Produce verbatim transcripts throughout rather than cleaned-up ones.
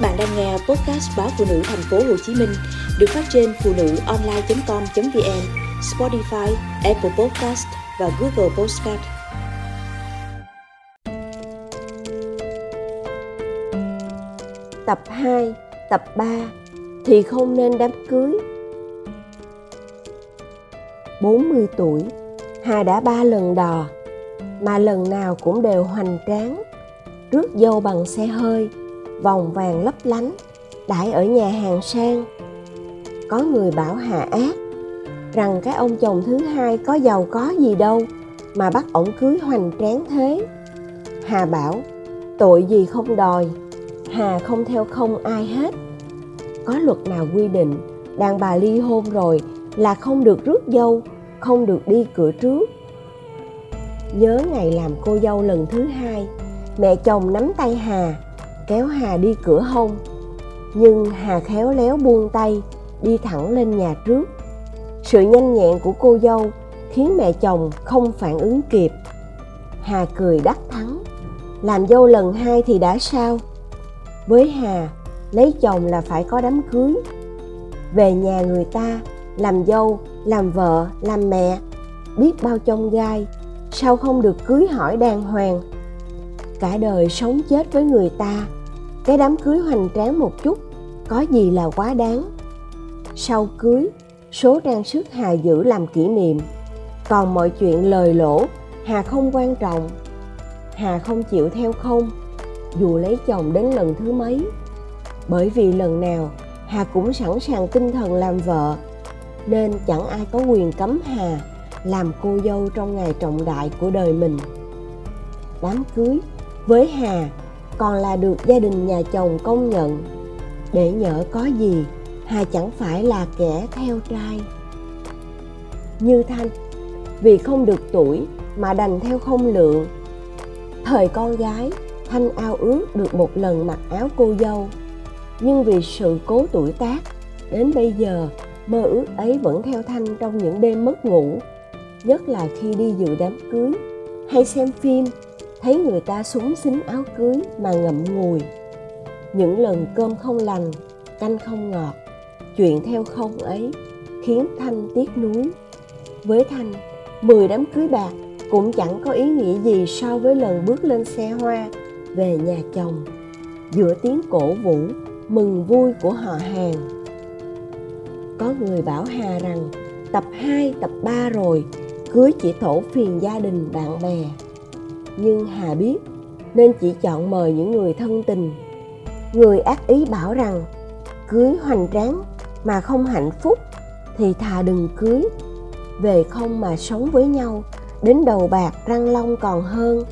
Các bạn đang nghe podcast báo Phụ Nữ Thành phố Hồ Chí Minh được phát trên phụ nữ online chấm com chấm vn, Spotify, Apple Podcast và Google Podcast. Tập hai, tập ba thì không nên đám cưới. bốn mươi tuổi, Hà đã ba lần đò, mà lần nào cũng đều hoành tráng. Rước dâu bằng xe hơi, vòng vàng lấp lánh, đãi ở nhà hàng sang. Có người bảo Hà ác, rằng cái ông chồng thứ hai có giàu có gì đâu mà bắt ổng cưới hoành tráng thế. Hà bảo, tội gì không đòi, Hà không theo không ai hết. Có luật nào quy định đàn bà ly hôn rồi là không được rước dâu, không được đi cửa trước. Nhớ ngày làm cô dâu lần thứ hai, mẹ chồng nắm tay Hà, kéo Hà đi cửa hông. Nhưng Hà khéo léo buông tay, đi thẳng lên nhà trước. Sự nhanh nhẹn của cô dâu khiến mẹ chồng không phản ứng kịp. Hà cười đắc thắng, làm dâu lần hai thì đã sao. Với Hà, lấy chồng là phải có đám cưới. Về nhà người ta, làm dâu, làm vợ, làm mẹ, biết bao chông gai, sao không được cưới hỏi đàng hoàng. Cả đời sống chết với người ta, cái đám cưới hoành tráng một chút, có gì là quá đáng. Sau cưới, số trang sức Hà giữ làm kỷ niệm, còn mọi chuyện lời lỗ, Hà không quan trọng. Hà không chịu theo không, dù lấy chồng đến lần thứ mấy, bởi vì lần nào Hà cũng sẵn sàng tinh thần làm vợ, nên chẳng ai có quyền cấm Hà làm cô dâu trong ngày trọng đại của đời mình. Đám cưới với Hà còn là được gia đình nhà chồng công nhận, để nhỡ có gì Hà chẳng phải là kẻ theo trai. Như Thanh, vì không được tuổi mà đành theo không lượng. Thời con gái, Thanh ao ước được một lần mặc áo cô dâu, nhưng vì sự cố tuổi tác, đến bây giờ mơ ước ấy vẫn theo Thanh trong những đêm mất ngủ, nhất là khi đi dự đám cưới hay xem phim, thấy người ta súng xính áo cưới mà ngậm ngùi. Những lần cơm không lành, canh không ngọt, chuyện theo không ấy khiến Thanh tiếc nuối. Với Thanh, mười đám cưới bạc cũng chẳng có ý nghĩa gì so với lần bước lên xe hoa về nhà chồng, giữa tiếng cổ vũ, mừng vui của họ hàng. Có người bảo Hà rằng tập hai, tập ba rồi, cưới chỉ thổ phiền gia đình bạn bè. Nhưng Hà biết, nên chỉ chọn mời những người thân tình. Người ác ý bảo rằng cưới hoành tráng mà không hạnh phúc thì thà đừng cưới, về không mà sống với nhau đến đầu bạc răng long còn hơn.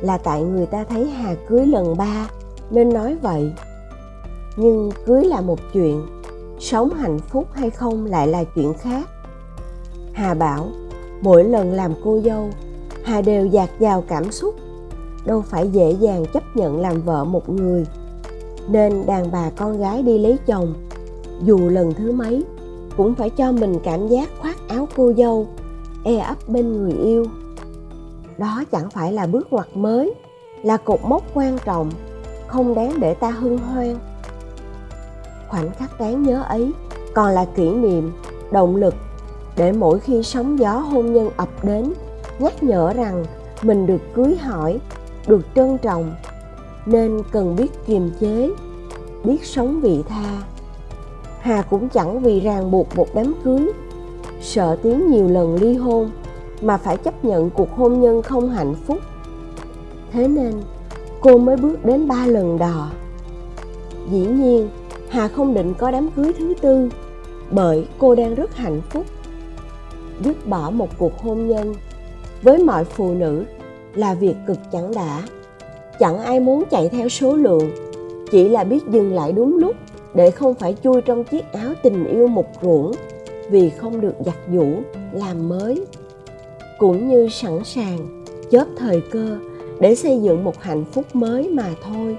Là tại người ta thấy Hà cưới lần ba nên nói vậy. Nhưng cưới là một chuyện, sống hạnh phúc hay không lại là chuyện khác. Hà bảo, mỗi lần làm cô dâu, Hà đều dạt dào cảm xúc, đâu phải dễ dàng chấp nhận làm vợ một người. Nên đàn bà con gái đi lấy chồng, dù lần thứ mấy, cũng phải cho mình cảm giác khoác áo cô dâu, e ấp bên người yêu. Đó chẳng phải là bước ngoặt mới, là cột mốc quan trọng, không đáng để ta hân hoan. Khoảnh khắc đáng nhớ ấy còn là kỷ niệm, động lực, để mỗi khi sóng gió hôn nhân ập đến, nhắc nhở rằng mình được cưới hỏi, được trân trọng, nên cần biết kiềm chế, biết sống vị tha. Hà cũng chẳng vì ràng buộc một đám cưới, sợ tiếng nhiều lần ly hôn mà phải chấp nhận cuộc hôn nhân không hạnh phúc. Thế nên cô mới bước đến ba lần đò. Dĩ nhiên Hà không định có đám cưới thứ tư, bởi cô đang rất hạnh phúc. Dứt bỏ một cuộc hôn nhân với mọi phụ nữ là việc cực chẳng đã. Chẳng ai muốn chạy theo số lượng, chỉ là biết dừng lại đúng lúc để không phải chui trong chiếc áo tình yêu mục ruỗng vì không được giặt giũ, làm mới. Cũng như sẵn sàng chớp thời cơ để xây dựng một hạnh phúc mới mà thôi.